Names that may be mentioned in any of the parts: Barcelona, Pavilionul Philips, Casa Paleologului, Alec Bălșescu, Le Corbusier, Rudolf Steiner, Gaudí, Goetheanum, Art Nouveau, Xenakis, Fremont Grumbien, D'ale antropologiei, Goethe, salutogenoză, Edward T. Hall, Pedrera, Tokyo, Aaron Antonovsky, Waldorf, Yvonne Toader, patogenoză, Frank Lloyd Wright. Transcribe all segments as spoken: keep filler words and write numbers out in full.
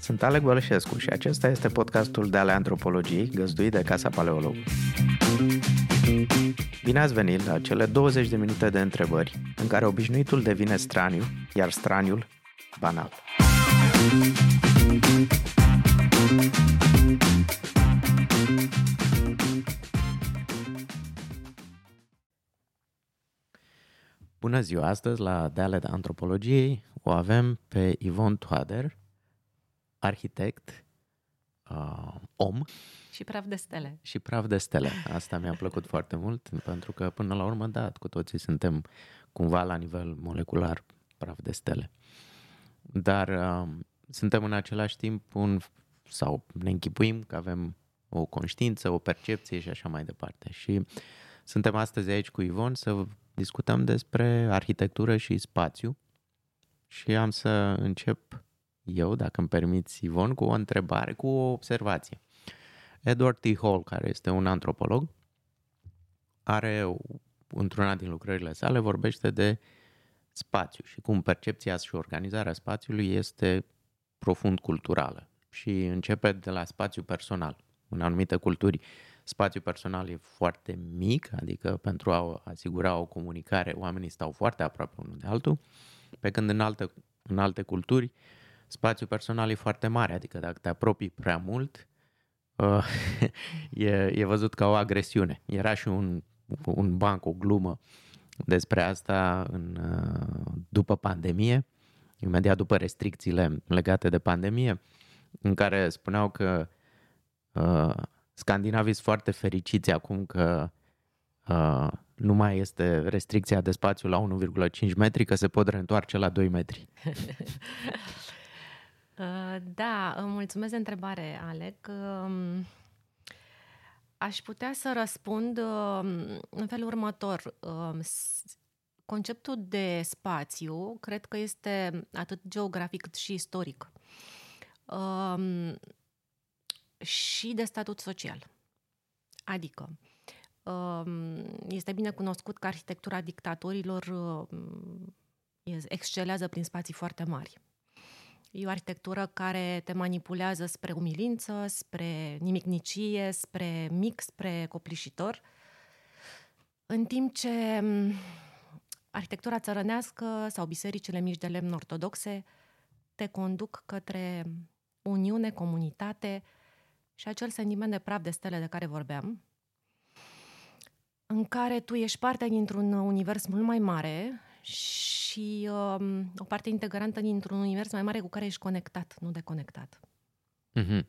Sunt Alec Bălșescu și acesta este podcastul D'ale antropologiei, găzduit de Casa Paleologului. Bine ați venit la cele douăzeci de minute de întrebări în care obișnuitul devine straniu, iar straniul banal. Bună ziua! Astăzi la D'ale antropologiei o avem pe Yvonne Toader, arhitect, uh, om. Și praf de stele. Și praf de stele. Asta mi-a plăcut foarte mult, pentru că până la urmă, da, cu toții suntem cumva la nivel molecular praf de stele. Dar uh, suntem în același timp un, sau ne închipuim că avem o conștiință, o percepție și așa mai departe. Și suntem astăzi aici cu Yvonne să discutăm despre arhitectură și spațiu. Și am să încep eu, dacă îmi permiți, Yvonne, cu o întrebare, cu o observație. Edward T. Hall, care este un antropolog, are, într-una din lucrările sale, vorbește de spațiu și cum percepția și organizarea spațiului este profund culturală și începe de la spațiu personal. În anumite culturi, spațiul personal e foarte mic, adică pentru a asigura o comunicare, oamenii stau foarte aproape unul de altul, pe când în alte, în alte culturi, spațiul personal e foarte mare, adică dacă te apropii prea mult, uh, e, e văzut ca o agresiune. Era și un, un banc, o glumă despre asta în, după pandemie, imediat după restricțiile legate de pandemie, în care spuneau că uh, scandinavii sunt foarte fericiți acum că uh, nu mai este restricția de spațiu la unu virgulă cinci metri, că se pot reîntoarce la doi metri. Da, mulțumesc de întrebare, Alec. Aș putea să răspund în felul următor. Conceptul de spațiu cred că este atât geografic cât și istoric și de statut social. Adică este bine cunoscut că arhitectura dictatorilor excelează prin spații foarte mari. E o arhitectură care te manipulează spre umilință, spre nimicnicie, spre mic, spre copleșitor, în timp ce arhitectura țărănească sau bisericile mici de lemn ortodoxe te conduc către uniune, comunitate și acel sentiment de praf de stele de care vorbeam, în care tu ești parte dintr-un univers mult mai mare și uh, o parte integrantă dintr-un univers mai mare cu care ești conectat, nu deconectat. Mm-hmm.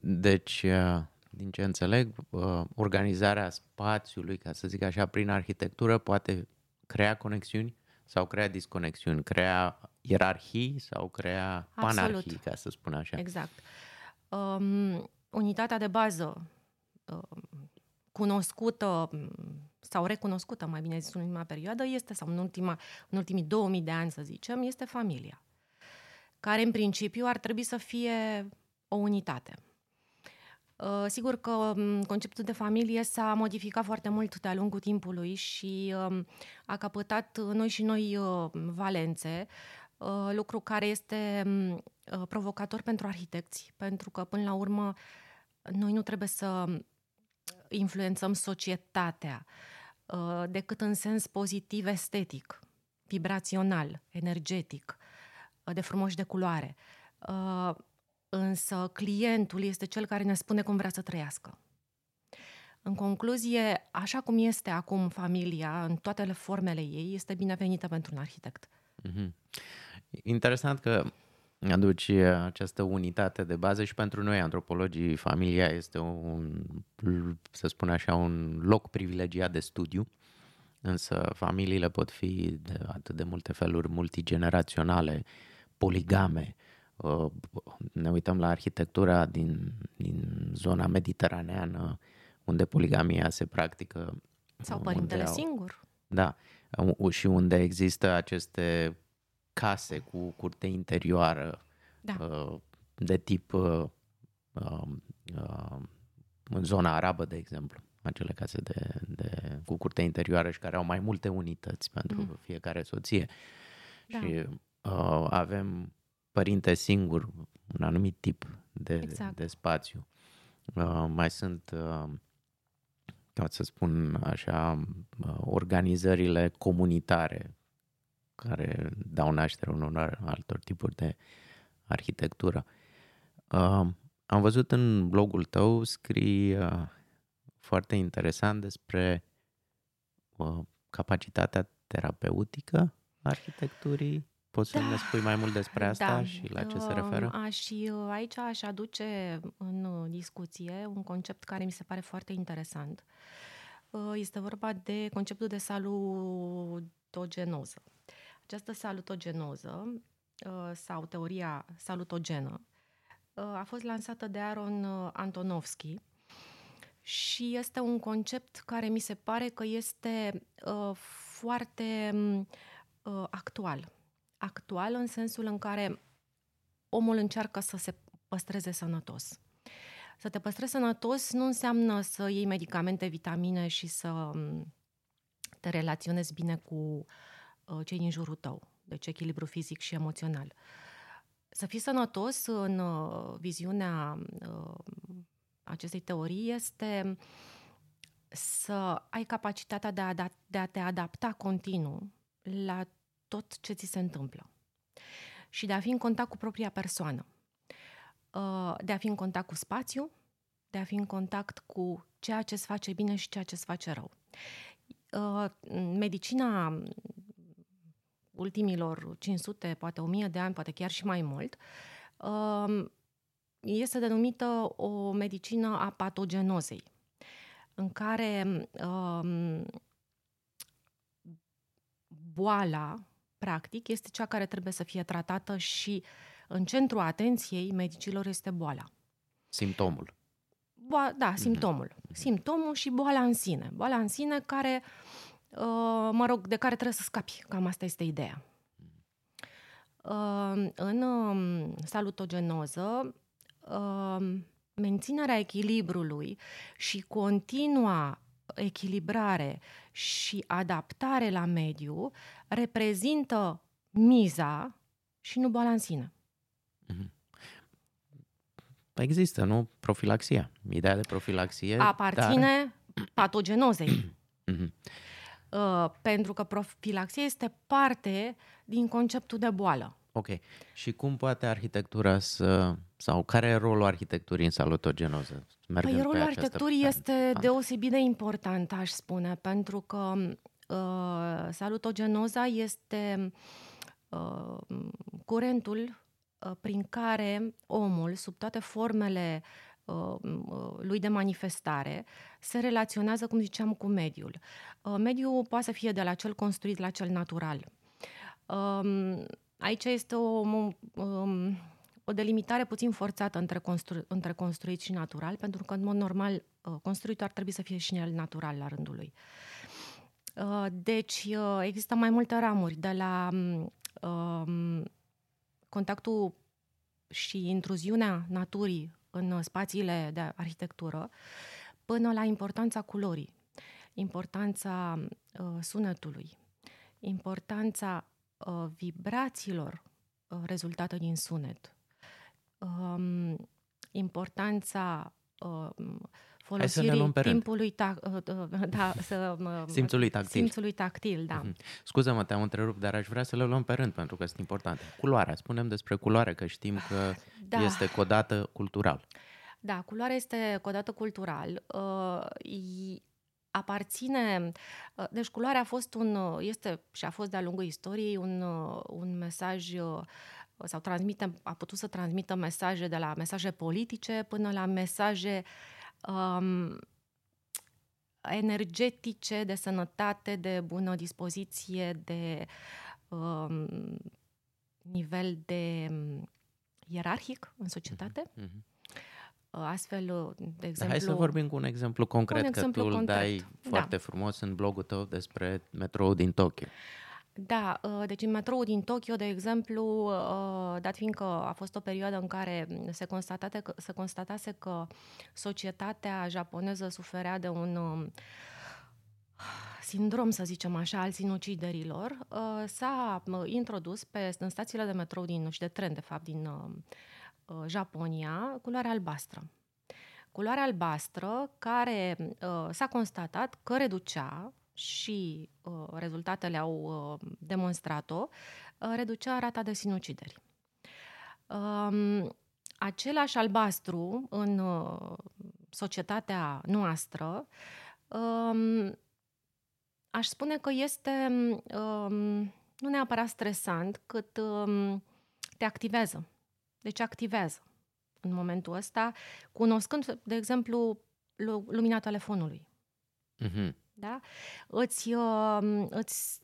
Deci, uh, din ce înțeleg, uh, organizarea spațiului, ca să zic așa, prin arhitectură poate crea conexiuni sau crea disconexiuni, crea ierarhii sau crea panarhii, absolut, ca să spun așa. Exact. Um, unitatea de bază um, cunoscută sau recunoscută, mai bine zis, în ultima perioadă, este, sau în, ultima, în ultimii două mii de ani, să zicem, este familia, care în principiu ar trebui să fie o unitate. Sigur că conceptul de familie s-a modificat foarte mult de-a lungul timpului și a căpătat noi și noi valențe, lucru care este provocator pentru arhitecți, pentru că, până la urmă, noi nu trebuie să influențăm societatea decât în sens pozitiv estetic, vibrațional, energetic, de frumos, de culoare. Însă clientul este cel care ne spune cum vrea să trăiască. În concluzie, așa cum este acum familia, în toate formele ei, este binevenită pentru un arhitect. Mm-hmm. Interesant că aduci această unitate de bază și pentru noi, antropologii, familia este un, să spun așa, un loc privilegiat de studiu, însă familiile pot fi de atât de multe feluri, multigeneraționale, poligame. Ne uităm la arhitectura din, din zona mediteraneană, unde poligamia se practică. Sau părintele au, singur. Da, și unde există aceste case cu curte interioară, da, de tip în zona arabă, de exemplu, acele case de, de, cu curte interioară și care au mai multe unități pentru mm. fiecare soție. Da. Și uh, avem părinte singur, un anumit tip de, exact. de spațiu. Uh, mai sunt, uh, ca să spun așa, uh, organizările comunitare care dau naștere unor altor tipuri de arhitectură. Uh, am văzut în blogul tău, scrii uh, foarte interesant despre uh, capacitatea terapeutică a arhitecturii. Poți să da, ne spui mai mult despre asta da, și la ce se referă? A, și aici aș aduce în discuție un concept care mi se pare foarte interesant. Este vorba de conceptul de salutogenoză. Această salutogenoză sau teoria salutogenă a fost lansată de Aaron Antonovsky și este un concept care mi se pare că este foarte actual. Actual în sensul în care omul încearcă să se păstreze sănătos. Să te păstrezi sănătos nu înseamnă să iei medicamente, vitamine și să te relaționezi bine cu cei din jurul tău, deci echilibru fizic și emoțional. Să fii sănătos în viziunea acestei teorii este să ai capacitatea de a, de a te adapta continuu la tot ce ți se întâmplă și de a fi în contact cu propria persoană, de a fi în contact cu spațiu, de a fi în contact cu ceea ce îți face bine și ceea ce îți face rău. Medicina ultimilor cinci sute, poate o mie de ani, poate chiar și mai mult, este denumită o medicină a patogenozei, în care boala practic este cea care trebuie să fie tratată și în centrul atenției medicilor este boala. Simptomul. Boa, da, simptomul. Mm-hmm. Simptomul și boala în sine. Boala în sine care, mă rog, de care trebuie să scapi. Cam asta este ideea. În salutogenoză, menținerea echilibrului și continua echilibrare și adaptare la mediu reprezintă miza și nu boala în sine. Există, nu? Profilaxia. Ideea de profilaxie aparține dar... patogenozei. uh, pentru că profilaxia este parte din conceptul de boală. Ok. Și cum poate arhitectura să... sau care e rolul arhitecturii în salutogenoză? Păi rolul arhitecturii este deosebit de important, aș spune, pentru că uh, salutogenoza este uh, curentul uh, prin care omul, sub toate formele uh, lui de manifestare, se relaționează, cum ziceam, cu mediul. Uh, mediul poate să fie de la cel construit la cel natural. Uh, aici este o... Um, o delimitare puțin forțată între, constru- între construit și natural, pentru că, în mod normal, construitul ar trebui să fie și el natural la rândul lui. Deci, există mai multe ramuri, de la um, contactul și intruziunea naturii în spațiile de arhitectură, până la importanța culorii, importanța uh, sunetului, importanța uh, vibrațiilor rezultată din sunet. Um, importanța um, folosirii timpului tac- da, să, simțului tactil. Simțului tactil, da. Mm-hmm. Scuze-mă, te-am întrerupt, dar aș vrea să le luăm pe rând, pentru că sunt importante. Culoarea, spunem despre culoare, că știm că da. este codată cultural. Da, culoarea este codată cultural. Uh, aparține... Deci culoarea a fost un... este și a fost de-a lungul istoriei un, un mesaj sau transmite, a putut să transmită mesaje de la mesaje politice până la mesaje um, energetice, de sănătate, de bună dispoziție, de um, nivel de ierarhic în societate. Mm-hmm. Astfel, de exemplu... Hai să vorbim cu un exemplu concret, un exemplu că tu concret. îl dai foarte da. frumos în blogul tău despre metroul din Tokyo. Da, deci în metroul din Tokyo, de exemplu, dat fiindcă a fost o perioadă în care se constatate că, se constatase că societatea japoneză suferea de un sindrom, să zicem așa, al sinuciderilor s-a introdus pe, în stațiile de metrou din, și de tren, de fapt, din Japonia, culoarea albastră. Culoarea albastră care s-a constatat că reducea, și rezultatele au demonstrat-o, reducea rata de sinucideri. Același albastru în societatea noastră aș spune că este nu neapărat stresant, cât te activează. Deci activează în momentul ăsta, cunoscând, de exemplu, lumina telefonului. Mhm. Da? Îți, îți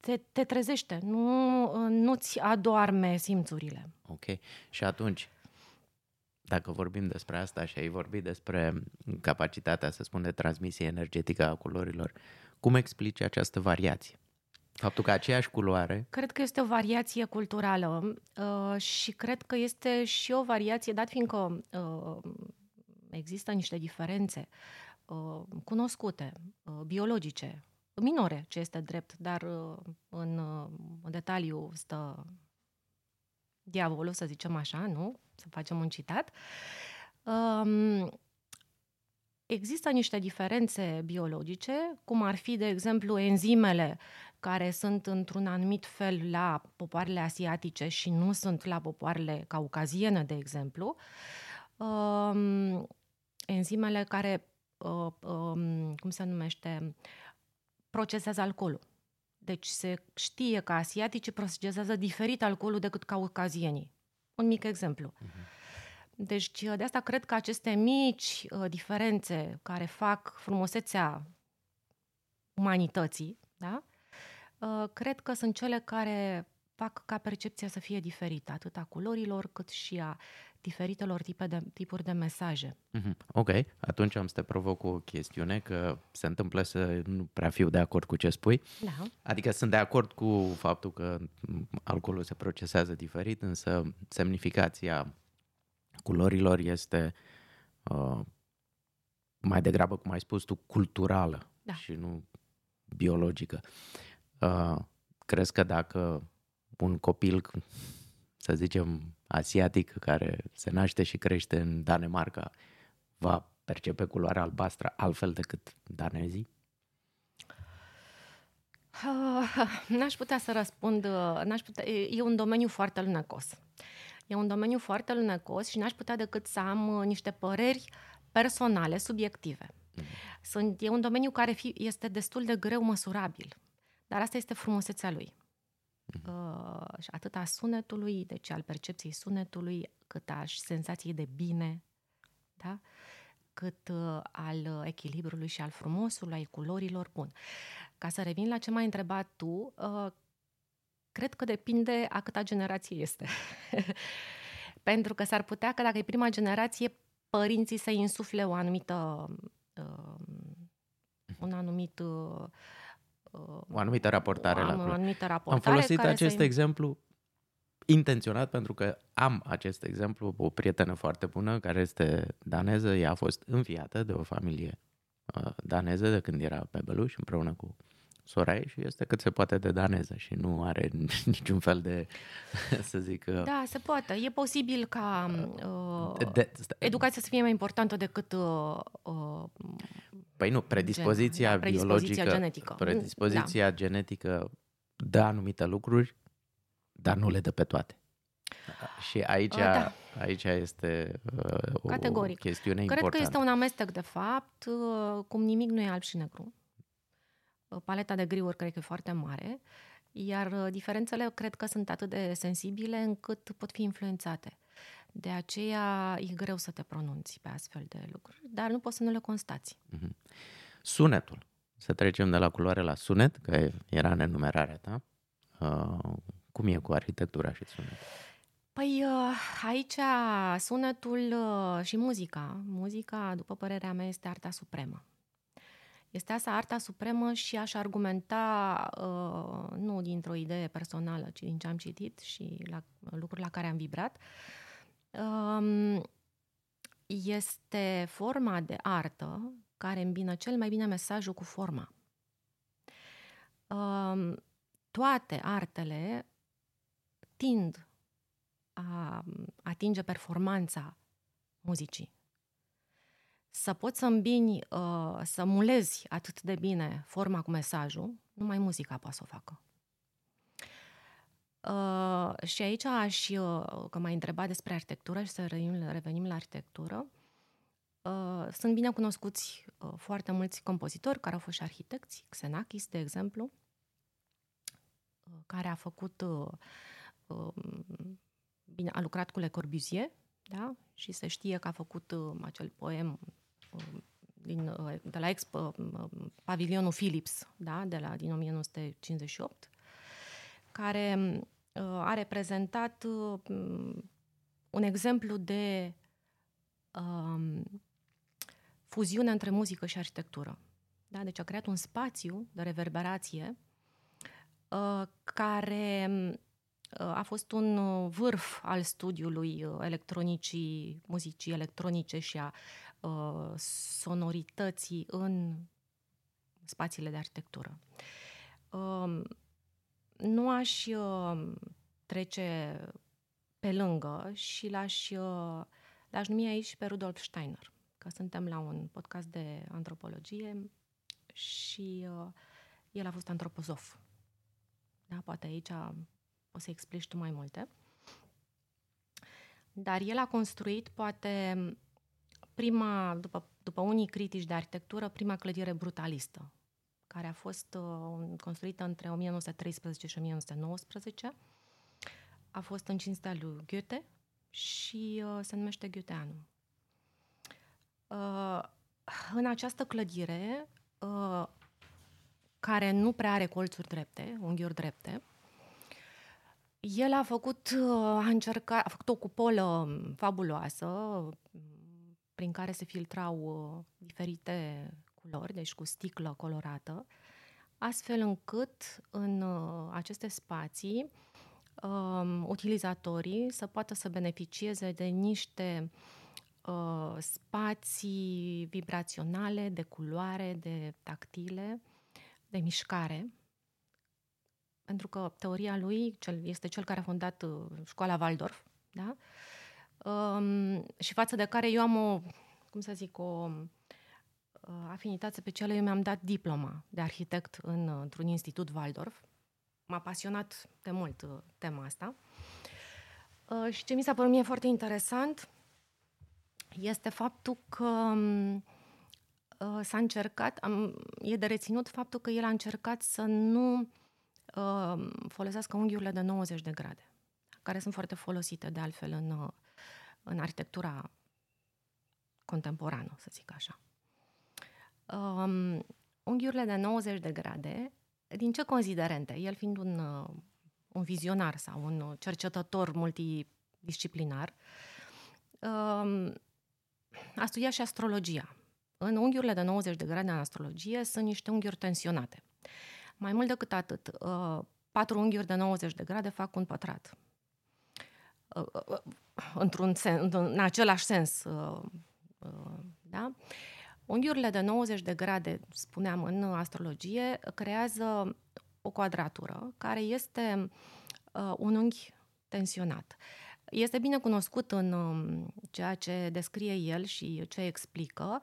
te, te trezește, nu, nu-ți adoarme simțurile. Ok. Și atunci, dacă vorbim despre asta și ai vorbit despre capacitatea, să spun, de transmisie energetică a culorilor, cum explici această variație? Faptul că aceeași culoare... Cred că este o variație culturală uh, și cred că este și o variație, dat fiindcă uh, există niște diferențe cunoscute, biologice, minore, ce este drept, dar în detaliu stă diavolul, să zicem așa, nu? Să facem un citat. Există niște diferențe biologice, cum ar fi, de exemplu, enzimele care sunt într-un anumit fel la popoarele asiatice și nu sunt la popoarele caucaziene, de exemplu. Enzimele care Uh, um, cum se numește, procesează alcoolul. Deci se știe că asiaticii procesează diferit alcoolul decât caucazienii. Un mic exemplu. Uh-huh. Deci de asta cred că aceste mici uh, diferențe care fac frumusețea umanității, da? uh, cred că sunt cele care fac ca percepția să fie diferită, atât a culorilor cât și a diferitelor tipe de, tipuri de mesaje. Mm-hmm. Ok, atunci am să te provoc o chestiune, că se întâmplă să nu prea fiu de acord cu ce spui. Da. Adică sunt de acord cu faptul că alcoolul se procesează diferit, însă semnificația culorilor este uh, mai degrabă, cum ai spus tu, culturală, da, și nu biologică. Uh, crezi că dacă un copil, să zicem, asiatic, care se naște și crește în Danemarca, va percepe culoarea albastră altfel decât danezii? Uh, n-aș putea să răspund, n-aș putea, e un domeniu foarte lunecos. E un domeniu foarte lunecos și n-aș putea decât să am niște păreri personale, subiective. Uh-huh. Sunt, e un domeniu care fi, este destul de greu măsurabil, dar asta este frumusețea lui. Uh, și atât a sunetului, deci al percepției sunetului, cât a senzației de bine, da? Cât uh, al echilibrului și al frumosului, al culorilor. Bun. Ca să revin la ce m-ai întrebat tu, uh, cred că depinde a câta generație este. Pentru că s-ar putea că dacă e prima generație, părinții să-i insufle o anumită, uh, un anumit... Uh, o anumită raportare, o, la o anumită raportare. Am folosit acest se... exemplu intenționat pentru că am acest exemplu, o prietenă foarte bună care este daneză, ea a fost înviată de o familie uh, daneză de când era bebeluș împreună cu sora ei și este cât se poate de daneză și nu are niciun fel de, să zic... Uh, da, se poate. E posibil ca uh, de, de, educația să fie mai importantă decât... Uh, uh, Păi nu, predispoziția, Gen, da, predispoziția biologică, genetică. predispoziția da. genetică dă anumite lucruri, dar nu le dă pe toate. Și aici, da. aici este o Categoric. chestiune Cred importantă. Cred că este un amestec, de fapt, cum nimic nu e alb și negru. Paleta de griuri cred că e foarte mare, iar diferențele cred că sunt atât de sensibile încât pot fi influențate. De aceea e greu să te pronunți pe astfel de lucruri, dar nu poți să nu le constați. Sunetul. Să trecem de la culoare la sunet, că era în enumerarea ta. Uh, cum e cu arhitectura și sunetul? Păi uh, aici sunetul uh, și muzica. Muzica, după părerea mea, este arta supremă. Este asta arta supremă și aș argumenta uh, nu dintr-o idee personală, ci din ce am citit și la lucruri la care am vibrat. Uh, este forma de artă care îmbină cel mai bine mesajul cu forma. toate artele tind a atinge performanța muzicii. Să poți să îmbini, să mulezi atât de bine forma cu mesajul, numai muzica poate să o facă. Uh, și aici aș, uh, că m-ai întrebat despre arhitectură și să revenim, revenim la arhitectură, uh, sunt bine cunoscuți uh, foarte mulți compozitori care au fost și arhitecți, Xenakis, de exemplu, uh, care a făcut, uh, uh, bine, a lucrat cu Le Corbusier, da? Și se știe că a făcut uh, acel poem uh, din, uh, de la expo, uh, Pavilionul Philips, da? De la, din nouăsprezece cincizeci și opt, care a reprezentat un exemplu de um, fuziune între muzică și arhitectură. Da? Deci a creat un spațiu de reverberație uh, care a fost un vârf al studiului electronicii, muzicii electronice și a uh, sonorității în spațiile de arhitectură. Uh, Nu aș uh, trece pe lângă și l-aș, uh, l-aș numi aici pe Rudolf Steiner, că suntem la un podcast de antropologie și uh, el a fost antropozof. Da, poate aici o să explici tu mai multe. Dar el a construit, poate, prima, după, după unii critici de arhitectură, prima clădire brutalistă, care a fost uh, construită între nouăsprezece treisprezece și nouăsprezece nouăsprezece. A fost în cinstea lui Goethe și uh, se numește Goetheanum. Uh, în această clădire, uh, care nu prea are colțuri drepte, unghiuri drepte, el a făcut, uh, a încercat, a făcut o cupolă fabuloasă, prin care se filtrau uh, diferite culori, deci cu sticlă colorată, astfel încât în uh, aceste spații uh, utilizatorii să poată să beneficieze de niște uh, spații vibraționale, de culoare, de tactile, de mișcare, pentru că teoria lui cel, este cel care a fondat uh, școala Waldorf, da? uh, și față de care eu am o, cum să zic, o afinitate specială. Eu mi-am dat diploma de arhitect în, într-un institut Waldorf. M-a pasionat de mult tema asta. Uh, și ce mi s-a părut mie foarte interesant este faptul că uh, s-a încercat, am, e de reținut faptul că el a încercat să nu uh, folosească unghiurile de nouăzeci de grade, care sunt foarte folosite de altfel în, în arhitectura contemporană, să zic așa. Um, unghiurile de nouăzeci de grade, din ce considerente? El fiind un, un vizionar sau un cercetător multidisciplinar, um, a studiat și astrologia. În unghiurile de nouăzeci de grade în astrologie sunt niște unghiuri tensionate. Mai mult decât atât, uh, patru unghiuri de nouăzeci de grade fac un pătrat. Uh, uh, într-un sen, în același sens. Uh, uh, da? Unghiurile de nouăzeci de grade, spuneam, în astrologie, creează o quadratură care este uh, un unghi tensionat. Este bine cunoscut în uh, ceea ce descrie el și ce explică,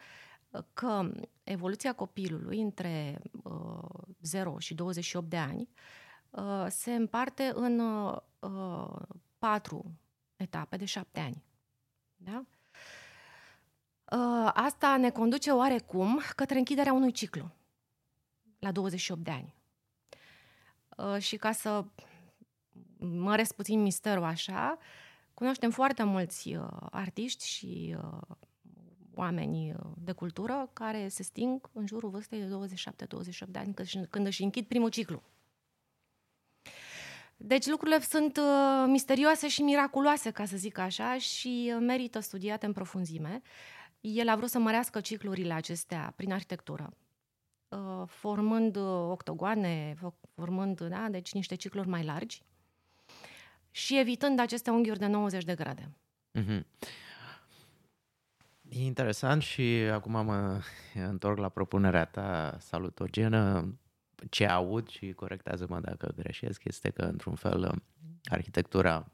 uh, că evoluția copilului între uh, zero și douăzeci și opt de ani uh, se împarte în uh, patru etape de șapte ani. Da? Asta ne conduce oarecum către închiderea unui ciclu la douăzeci și opt de ani. Și ca să măresc puțin misterul așa, cunoaștem foarte mulți artiști și oameni de cultură care se sting în jurul vârstei de douăzeci și șapte douăzeci și opt de ani când își închid primul ciclu. Deci lucrurile sunt misterioase și miraculoase, ca să zic așa, și merită studiate în profunzime. El a vrut să mărească ciclurile acestea prin arhitectură, formând octogoane, formând, da, deci niște cicluri mai largi și evitând aceste unghiuri de nouăzeci de grade. Mm-hmm. E interesant și acum mă întorc la propunerea ta salutogenă ce aud, și corectează-mă dacă greșesc, este că într-un fel arhitectura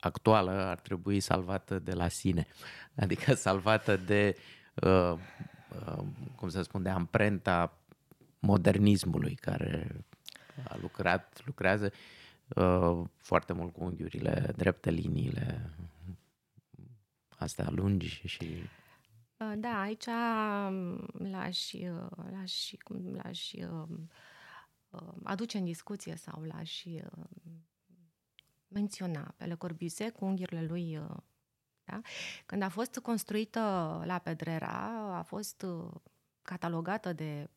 actuală ar trebui salvată de la sine, adică salvată de, uh, uh, cum să spun, de amprenta modernismului care a lucrat, lucrează uh, foarte mult cu unghiurile drepte, liniile astea lungi și... Da, aici l-aș, l-aș, l-aș aduce în discuție sau l-aș menționa pe Le Corbusier cu unghiurile lui. Da? Când a fost construită la Pedrera, a fost catalogată de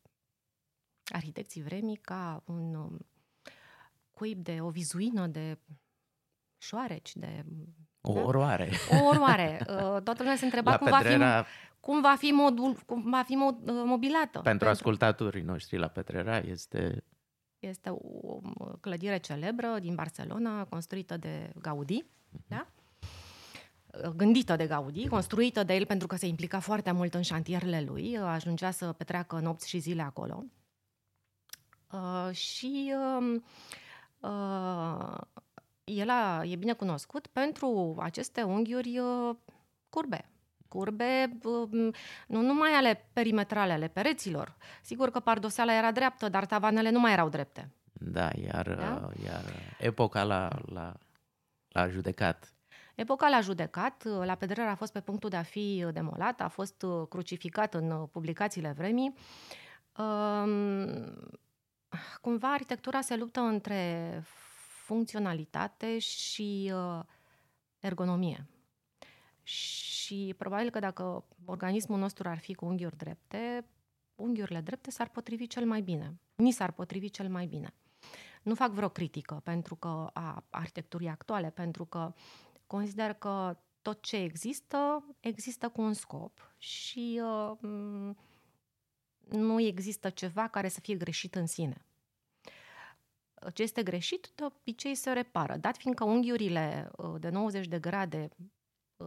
arhitecții vremii ca un cuib de o vizuină de șoareci, de... O oroare. O oroare. Toată lumea se întreba cum, Pedrera... va fi, cum va fi, modul, cum va fi mod, mobilată. Pentru, Pentru ascultatorii noștri, la Pedrera este... Este o clădire celebră din Barcelona, construită de Gaudí, uh-huh. da? Gândită de Gaudí, construită de el pentru că se implica foarte mult în șantierele lui, ajungea să petreacă nopți și zile acolo. Uh, și... Uh, uh, El a, e bine cunoscut pentru aceste unghiuri uh, curbe. Curbe uh, nu numai ale perimetrale, ale pereților. Sigur că pardoseala era dreaptă, dar tavanele nu mai erau drepte. Da, iar, da? Uh, iar epoca l-a, l-a, l-a judecat. Epoca l-a judecat. La Pedrera a fost pe punctul de a fi demolat, a fost crucificat în publicațiile vremii. Uh, cumva arhitectura se luptă între funcționalitate și uh, ergonomie. Și probabil că dacă organismul nostru ar fi cu unghiuri drepte, unghiurile drepte s-ar potrivi cel mai bine. Ni s-ar potrivi cel mai bine. Nu fac vreo critică pentru că a arhitecturii actuale, pentru că consider că tot ce există, există cu un scop și uh, nu există ceva care să fie greșit în sine. Ce este greșit, de obicei se repară. Dat fiindcă unghiurile de nouăzeci de grade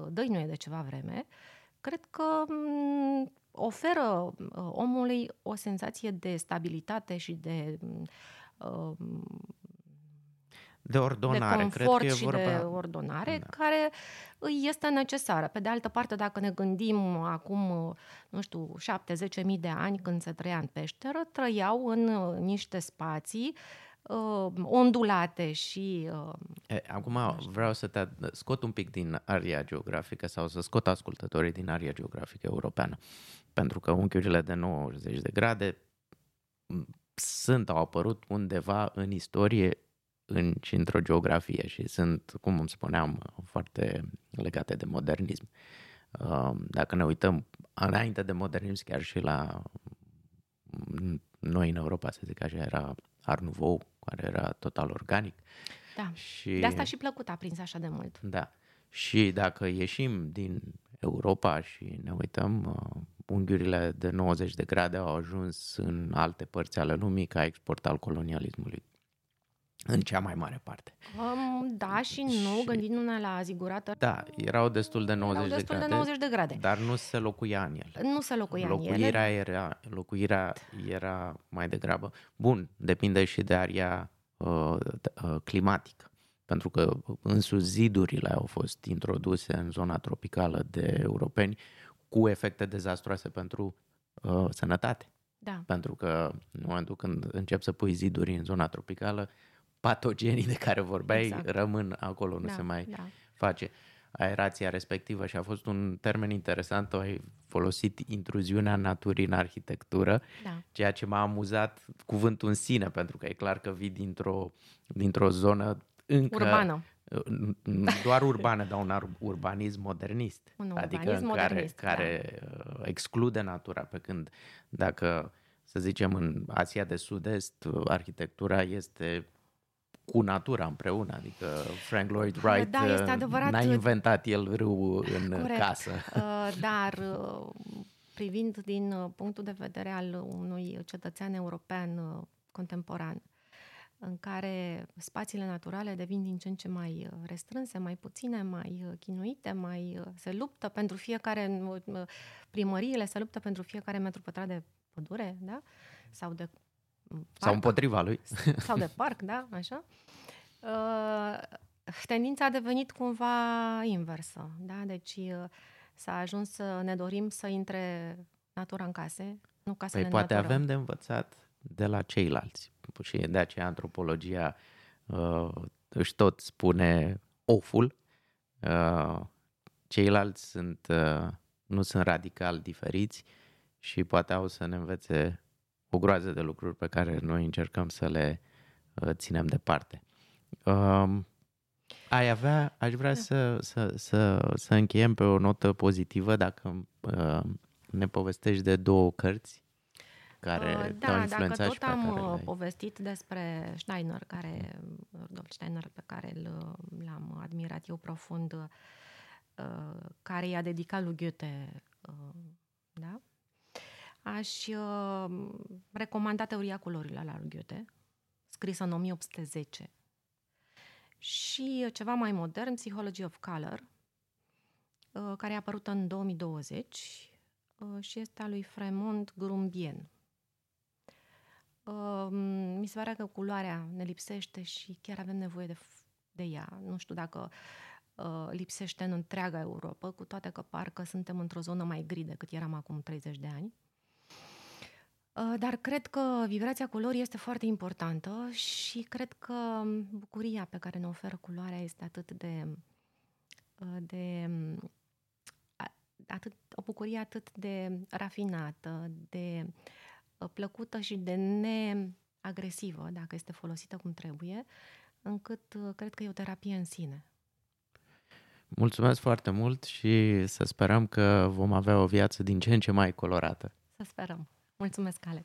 dăinuie de ceva vreme, cred că oferă omului o senzație de stabilitate și de de ordonare, de confort, cred că și e vorba... de ordonare, da, care îi este necesară. Pe de altă parte, dacă ne gândim acum, nu știu, șapte-zece mii de ani când se trăia în peșteră, trăiau în niște spații Uh, ondulate și... Uh, Acum vreau să te scot un pic din aria geografică sau să scot ascultătorii din aria geografică europeană, pentru că unghiurile de nouăzeci de grade sunt, au apărut undeva în istorie în, și într-o geografie și sunt, cum îmi spuneam, foarte legate de modernism. Uh, dacă ne uităm înainte de modernism, chiar și la noi în Europa, să zic așa, era Art Nouveau, care era total organic. Da, și... de asta și plăcut a prins așa de mult. Da, și dacă ieșim din Europa și ne uităm, unghiurile de nouăzeci de grade au ajuns în alte părți ale lumii ca export al colonialismului, în cea mai mare parte. Um, da și nu, și... gândindu-ne la zigurată... Da, erau destul de nouăzeci, erau destul de, grade, de nouăzeci de grade. Dar nu se locuia în ele. Nu se locuia locuirea în ele. Era, locuirea era mai degrabă... Bun, depinde și de aria uh, uh, climatică, pentru că însuși zidurile au fost introduse în zona tropicală de europeni cu efecte dezastroase pentru uh, sănătate. Da. Pentru că în momentul când încep să pui ziduri în zona tropicală, patogenii de care vorbeai, exact, rămân acolo, nu da, se mai da. face aerația respectivă. Și a fost un termen interesant, tu ai folosit intruziunea naturii în arhitectură, da, ceea ce m-a amuzat cuvântul în sine, pentru că e clar că vii dintr-o, dintr-o zonă încă... Urbană. Doar urbană, dar un urbanism modernist. Un adică urbanism care, modernist, care da. exclude natura, pe când dacă, să zicem, în Asia de Sud-Est, arhitectura este... cu natura împreună, adică Frank Lloyd Wright, da, este adevărat, n-a inventat el râul în corect, casă. Dar privind din punctul de vedere al unui cetățean european contemporan, în care spațiile naturale devin din ce în ce mai restrânse, mai puține, mai chinuite, mai se luptă pentru fiecare, primăriile se luptă pentru fiecare metru pătrat de pădure, da? sau de parc, sau împotriva lui. Sau de parc, da, așa. Tendința a devenit cumva inversă, da? Deci s-a ajuns să ne dorim să intre natura în case, nu casele păi în poate natură. Avem de învățat de la ceilalți și de aceea antropologia uh, își tot spune oful, uh, ceilalți sunt, uh, nu sunt radical diferiți și poate au să ne învețe o groază de lucruri pe care noi încercăm să le uh, ținem departe. Uh, ai avea, aș vrea să, să, să, să încheiem pe o notă pozitivă dacă uh, ne povestești de două cărți care uh, da, influențat dacă tot pe am care povestit despre Steiner, care, Rudolf Steiner, pe care l-am admirat eu profund, uh, care i-a dedicat lui Goethe, uh, da? Aș uh, recomanda Teoria culorilor la lui Goethe, scrisă în o mie opt sute zece. Și ceva mai modern, Psychology of Color, uh, care a apărut în două mii douăzeci uh, și este a lui Fremont Grumbien. Uh, mi se pare că culoarea ne lipsește și chiar avem nevoie de, de ea. Nu știu dacă uh, lipsește în întreaga Europa, cu toate că parcă suntem într-o zonă mai gri decât eram acum treizeci de ani. Uh, dar cred că vibrația culorii este foarte importantă și cred că bucuria pe care ne oferă culoarea este atât de, de atât, o bucurie atât de rafinată, de plăcută și de neagresivă, dacă este folosită cum trebuie, încât cred că e o terapie în sine. Mulțumesc foarte mult și să sperăm că vom avea o viață din ce în ce mai colorată. Să sperăm. Mulțumesc, Alec.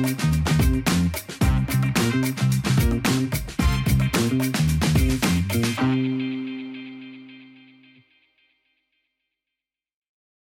Thank you.